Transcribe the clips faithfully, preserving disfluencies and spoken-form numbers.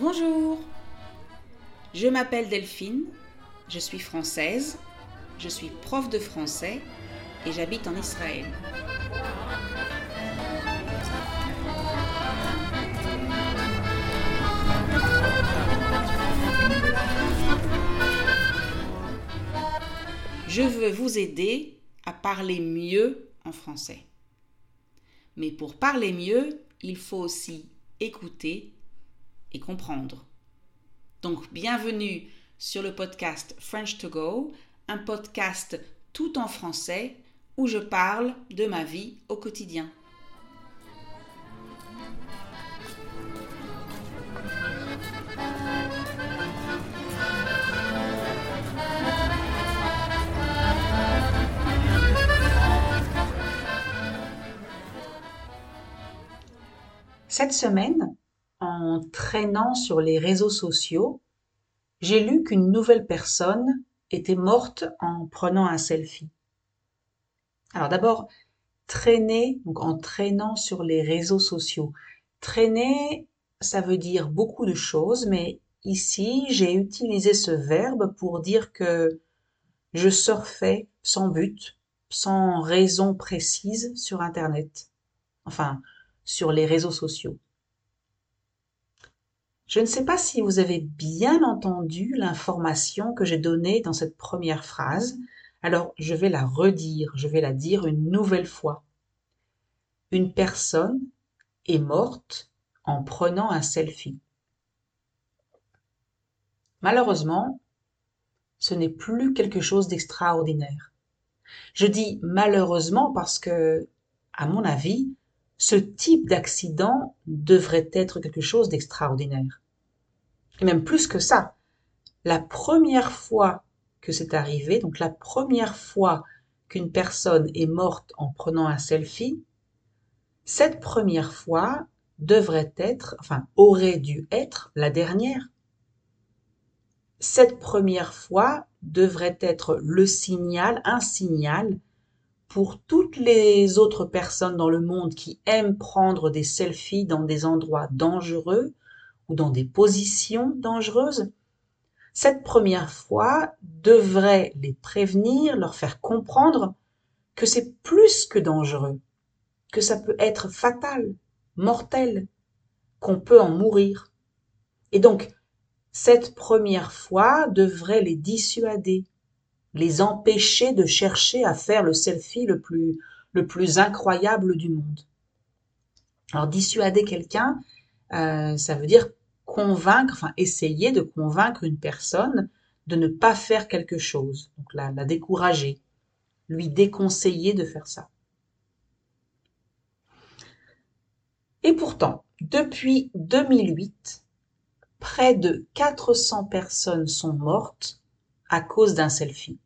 Bonjour, je m'appelle Delphine, je suis française, je suis prof de français et j'habite en Israël. Je veux vous aider à parler mieux en français. Mais pour parler mieux, il faut aussi écouter et comprendre. Donc, bienvenue sur le podcast French To Go, un podcast tout en français où je parle de ma vie au quotidien. Cette semaine, en traînant sur les réseaux sociaux, j'ai lu qu'une nouvelle personne était morte en prenant un selfie. Alors d'abord, traîner, donc en traînant sur les réseaux sociaux. Traîner, ça veut dire beaucoup de choses, mais ici, j'ai utilisé ce verbe pour dire que je surfais sans but, sans raison précise sur Internet. Enfin, sur les réseaux sociaux. Je ne sais pas si vous avez bien entendu l'information que j'ai donnée dans cette première phrase, alors je vais la redire, je vais la dire une nouvelle fois. Une personne est morte en prenant un selfie. Malheureusement, ce n'est plus quelque chose d'extraordinaire. Je dis malheureusement parce que, à mon avis, ce type d'accident devrait être quelque chose d'extraordinaire. Et même plus que ça, la première fois que c'est arrivé, donc la première fois qu'une personne est morte en prenant un selfie, cette première fois devrait être, enfin aurait dû être la dernière. Cette première fois devrait être le signal, un signal, pour toutes les autres personnes dans le monde qui aiment prendre des selfies dans des endroits dangereux ou dans des positions dangereuses, cette première fois devrait les prévenir, leur faire comprendre que c'est plus que dangereux, que ça peut être fatal, mortel, qu'on peut en mourir. Et donc, cette première fois devrait les dissuader, les empêcher de chercher à faire le selfie le plus, le plus incroyable du monde. Alors, dissuader quelqu'un, euh, ça veut dire convaincre, enfin essayer de convaincre une personne de ne pas faire quelque chose, donc la, la décourager, lui déconseiller de faire ça. Et pourtant, depuis deux mille huit, près de quatre cents personnes sont mortes à cause d'un selfie.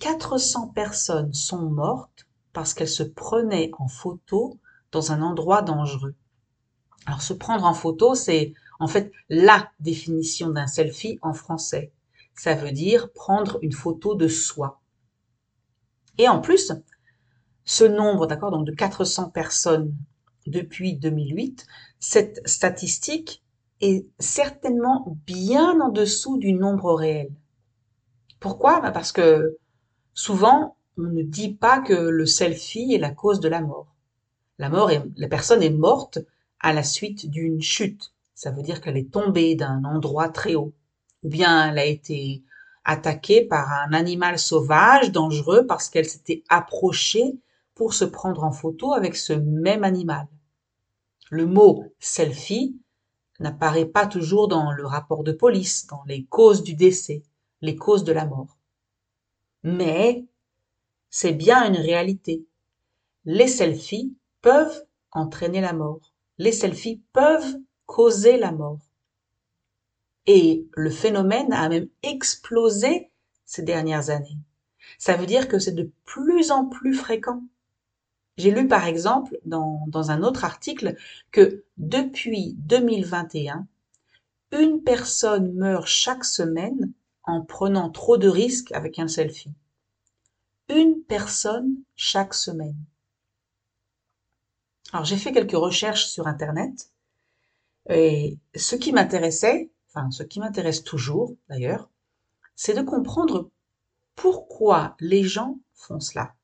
quatre cents personnes sont mortes parce qu'elles se prenaient en photo dans un endroit dangereux. Alors, se prendre en photo, c'est en fait la définition d'un selfie en français. Ça veut dire prendre une photo de soi. Et en plus, ce nombre, d'accord, donc de quatre cents personnes depuis deux mille huit, cette statistique est certainement bien en dessous du nombre réel. Pourquoi ? Parce que souvent, on ne dit pas que le selfie est la cause de la mort. La mort est, la personne est morte à la suite d'une chute. Ça veut dire qu'elle est tombée d'un endroit très haut. Ou bien elle a été attaquée par un animal sauvage, dangereux, parce qu'elle s'était approchée pour se prendre en photo avec ce même animal. Le mot « selfie » n'apparaît pas toujours dans le rapport de police, dans les causes du décès, les causes de la mort. Mais c'est bien une réalité. Les selfies peuvent entraîner la mort. Les selfies peuvent causer la mort. Et le phénomène a même explosé ces dernières années. Ça veut dire que c'est de plus en plus fréquent. J'ai lu par exemple dans, dans un autre article que depuis deux mille vingt et un, une personne meurt chaque semaine en prenant trop de risques avec un selfie. Une personne chaque semaine. Alors j'ai fait quelques recherches sur Internet. Et ce qui m'intéressait, enfin ce qui m'intéresse toujours d'ailleurs, c'est de comprendre pourquoi les gens font cela.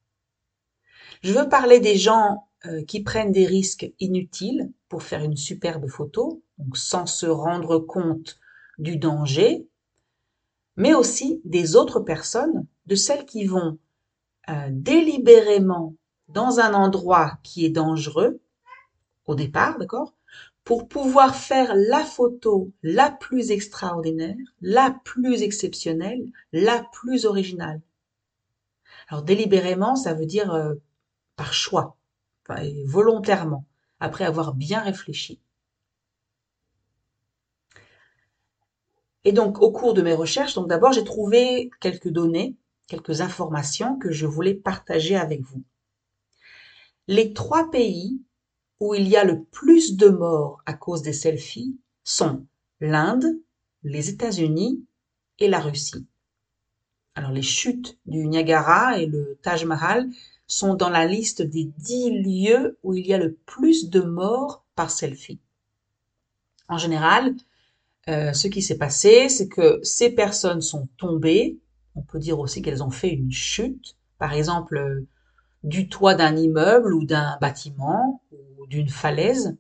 Je veux parler des gens qui prennent des risques inutiles pour faire une superbe photo, donc sans se rendre compte du danger, mais aussi des autres personnes, de celles qui vont euh, délibérément dans un endroit qui est dangereux, au départ, d'accord, pour pouvoir faire la photo la plus extraordinaire, la plus exceptionnelle, la plus originale. Alors délibérément, ça veut dire euh, par choix, volontairement, après avoir bien réfléchi. Et donc, au cours de mes recherches, donc d'abord, j'ai trouvé quelques données, quelques informations que je voulais partager avec vous. Les trois pays où il y a le plus de morts à cause des selfies sont l'Inde, les États-Unis et la Russie. Alors, les chutes du Niagara et le Taj Mahal sont dans la liste des dix lieux où il y a le plus de morts par selfie. En général, euh, ce qui s'est passé, c'est que ces personnes sont tombées, on peut dire aussi qu'elles ont fait une chute, par exemple euh, du toit d'un immeuble ou d'un bâtiment ou d'une falaise.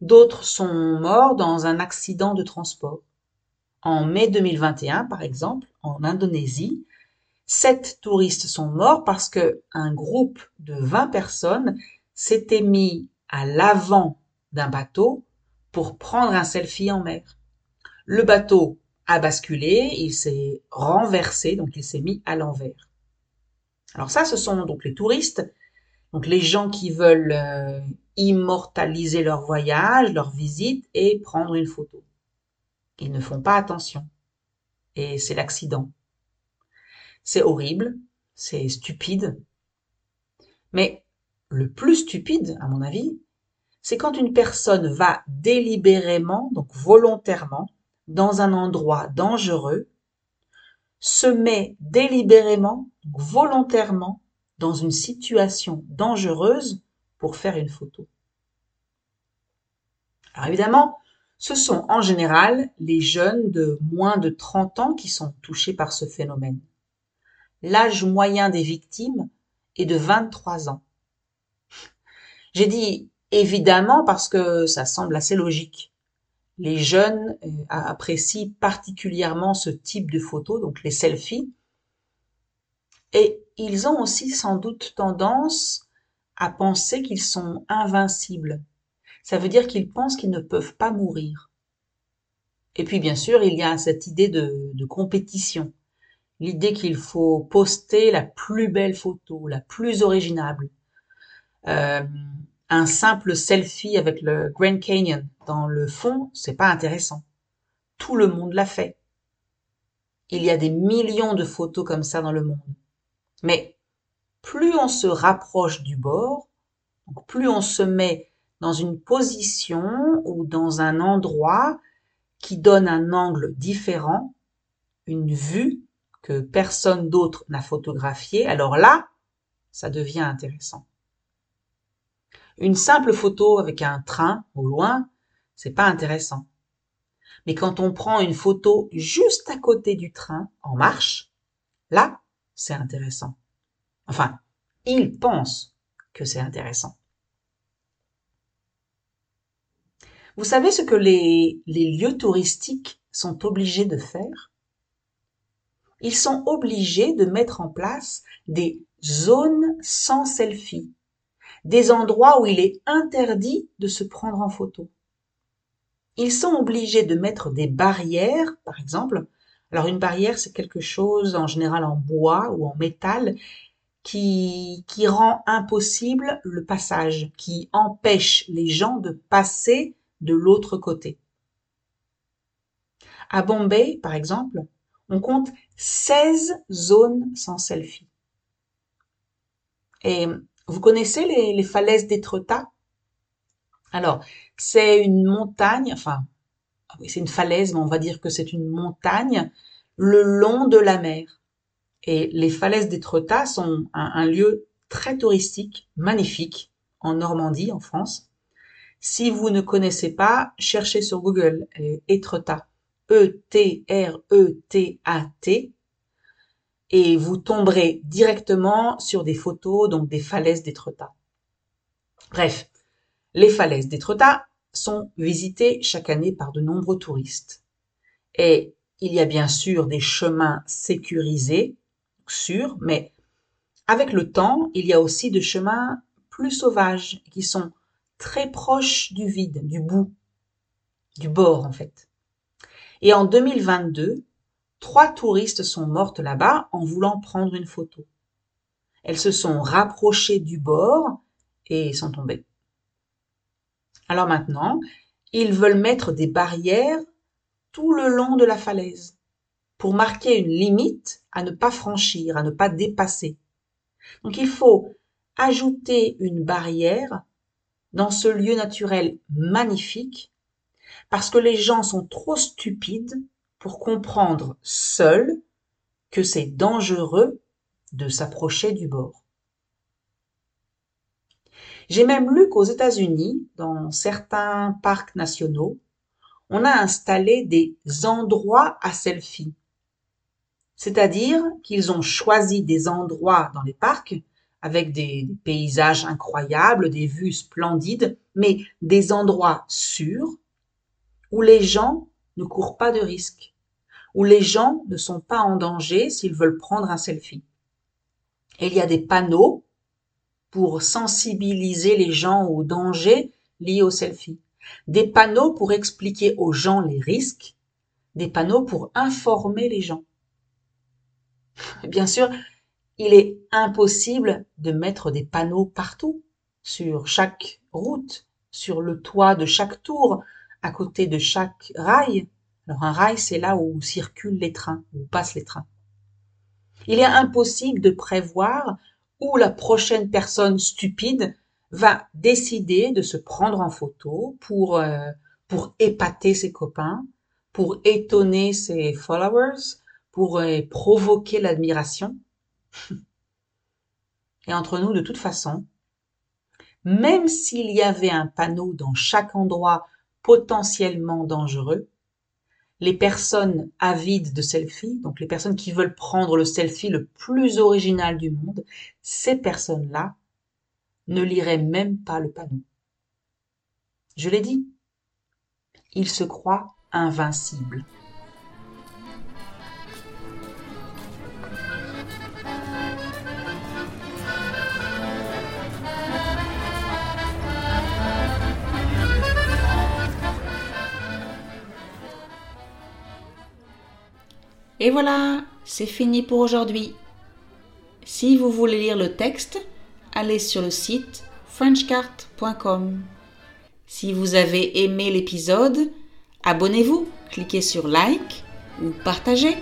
D'autres sont morts dans un accident de transport. En mai deux mille vingt et un, par exemple, en Indonésie, sept touristes sont morts parce que un groupe de vingt personnes s'était mis à l'avant d'un bateau pour prendre un selfie en mer. Le bateau a basculé, il s'est renversé, donc il s'est mis à l'envers. Alors ça, ce sont donc les touristes, donc les gens qui veulent euh, immortaliser leur voyage, leur visite et prendre une photo. Ils ne font pas attention et c'est l'accident. C'est horrible, c'est stupide. Mais le plus stupide, à mon avis, c'est quand une personne va délibérément, donc volontairement, dans un endroit dangereux, se met délibérément, volontairement, dans une situation dangereuse pour faire une photo. Alors évidemment, ce sont en général les jeunes de moins de trente ans qui sont touchés par ce phénomène. L'âge moyen des victimes est de vingt-trois ans. J'ai dit évidemment parce que ça semble assez logique. Les jeunes apprécient particulièrement ce type de photos, donc les selfies. Et ils ont aussi sans doute tendance à penser qu'ils sont invincibles. Ça veut dire qu'ils pensent qu'ils ne peuvent pas mourir. Et puis bien sûr, il y a cette idée de, de compétition. L'idée qu'il faut poster la plus belle photo, la plus originale. Euh, un simple selfie avec le Grand Canyon dans le fond, c'est pas intéressant. Tout le monde l'a fait. Il y a des millions de photos comme ça dans le monde. Mais plus on se rapproche du bord, donc plus on se met dans une position ou dans un endroit qui donne un angle différent, une vue que personne d'autre n'a photographié, alors là, ça devient intéressant. Une simple photo avec un train au loin, c'est pas intéressant. Mais quand on prend une photo juste à côté du train, en marche, là, c'est intéressant. Enfin, ils pensent que c'est intéressant. Vous savez ce que les, les lieux touristiques sont obligés de faire ? Ils sont obligés de mettre en place des zones sans selfie, des endroits où il est interdit de se prendre en photo. Ils sont obligés de mettre des barrières, par exemple. Alors une barrière, c'est quelque chose en général en bois ou en métal qui, qui rend impossible le passage, qui empêche les gens de passer de l'autre côté. À Bombay, par exemple, on compte seize zones sans selfie. Et vous connaissez les, les falaises d'Étretat? Alors, c'est une montagne, enfin, c'est une falaise, mais on va dire que c'est une montagne le long de la mer. Et les falaises d'Étretat sont un, un lieu très touristique, magnifique, en Normandie, en France. Si vous ne connaissez pas, cherchez sur Google Étretat, E T R E T A T, et vous tomberez directement sur des photos, donc des falaises d'Étretat. Bref, les falaises d'Étretat sont visitées chaque année par de nombreux touristes. Et il y a bien sûr des chemins sécurisés, sûrs, mais avec le temps, il y a aussi des chemins plus sauvages qui sont très proches du vide, du bout, du bord en fait. Et en deux mille vingt-deux, trois touristes sont mortes là-bas en voulant prendre une photo. Elles se sont rapprochées du bord et sont tombées. Alors maintenant, ils veulent mettre des barrières tout le long de la falaise pour marquer une limite à ne pas franchir, à ne pas dépasser. Donc il faut ajouter une barrière dans ce lieu naturel magnifique parce que les gens sont trop stupides pour comprendre seuls que c'est dangereux de s'approcher du bord. J'ai même lu qu'aux États-Unis, dans certains parcs nationaux, on a installé des endroits à selfie. C'est-à-dire qu'ils ont choisi des endroits dans les parcs avec des paysages incroyables, des vues splendides, mais des endroits sûrs où les gens ne courent pas de risques, où les gens ne sont pas en danger s'ils veulent prendre un selfie. Et il y a des panneaux pour sensibiliser les gens aux dangers liés au selfie. Des panneaux pour expliquer aux gens les risques. Des panneaux pour informer les gens. Bien sûr, il est impossible de mettre des panneaux partout, sur chaque route, sur le toit de chaque tour, à côté de chaque rail. Alors un rail, c'est là où circulent les trains, où passent les trains. Il est impossible de prévoir où la prochaine personne stupide va décider de se prendre en photo pour, euh, pour épater ses copains, pour étonner ses followers, pour euh, provoquer l'admiration. Et entre nous, de toute façon, même s'il y avait un panneau dans chaque endroit potentiellement dangereux, les personnes avides de selfies, donc les personnes qui veulent prendre le selfie le plus original du monde, ces personnes-là ne liraient même pas le panneau. Je l'ai dit, ils se croient invincibles. Et voilà, c'est fini pour aujourd'hui. Si vous voulez lire le texte, allez sur le site french carte point com. Si vous avez aimé l'épisode, abonnez-vous, cliquez sur like ou partagez.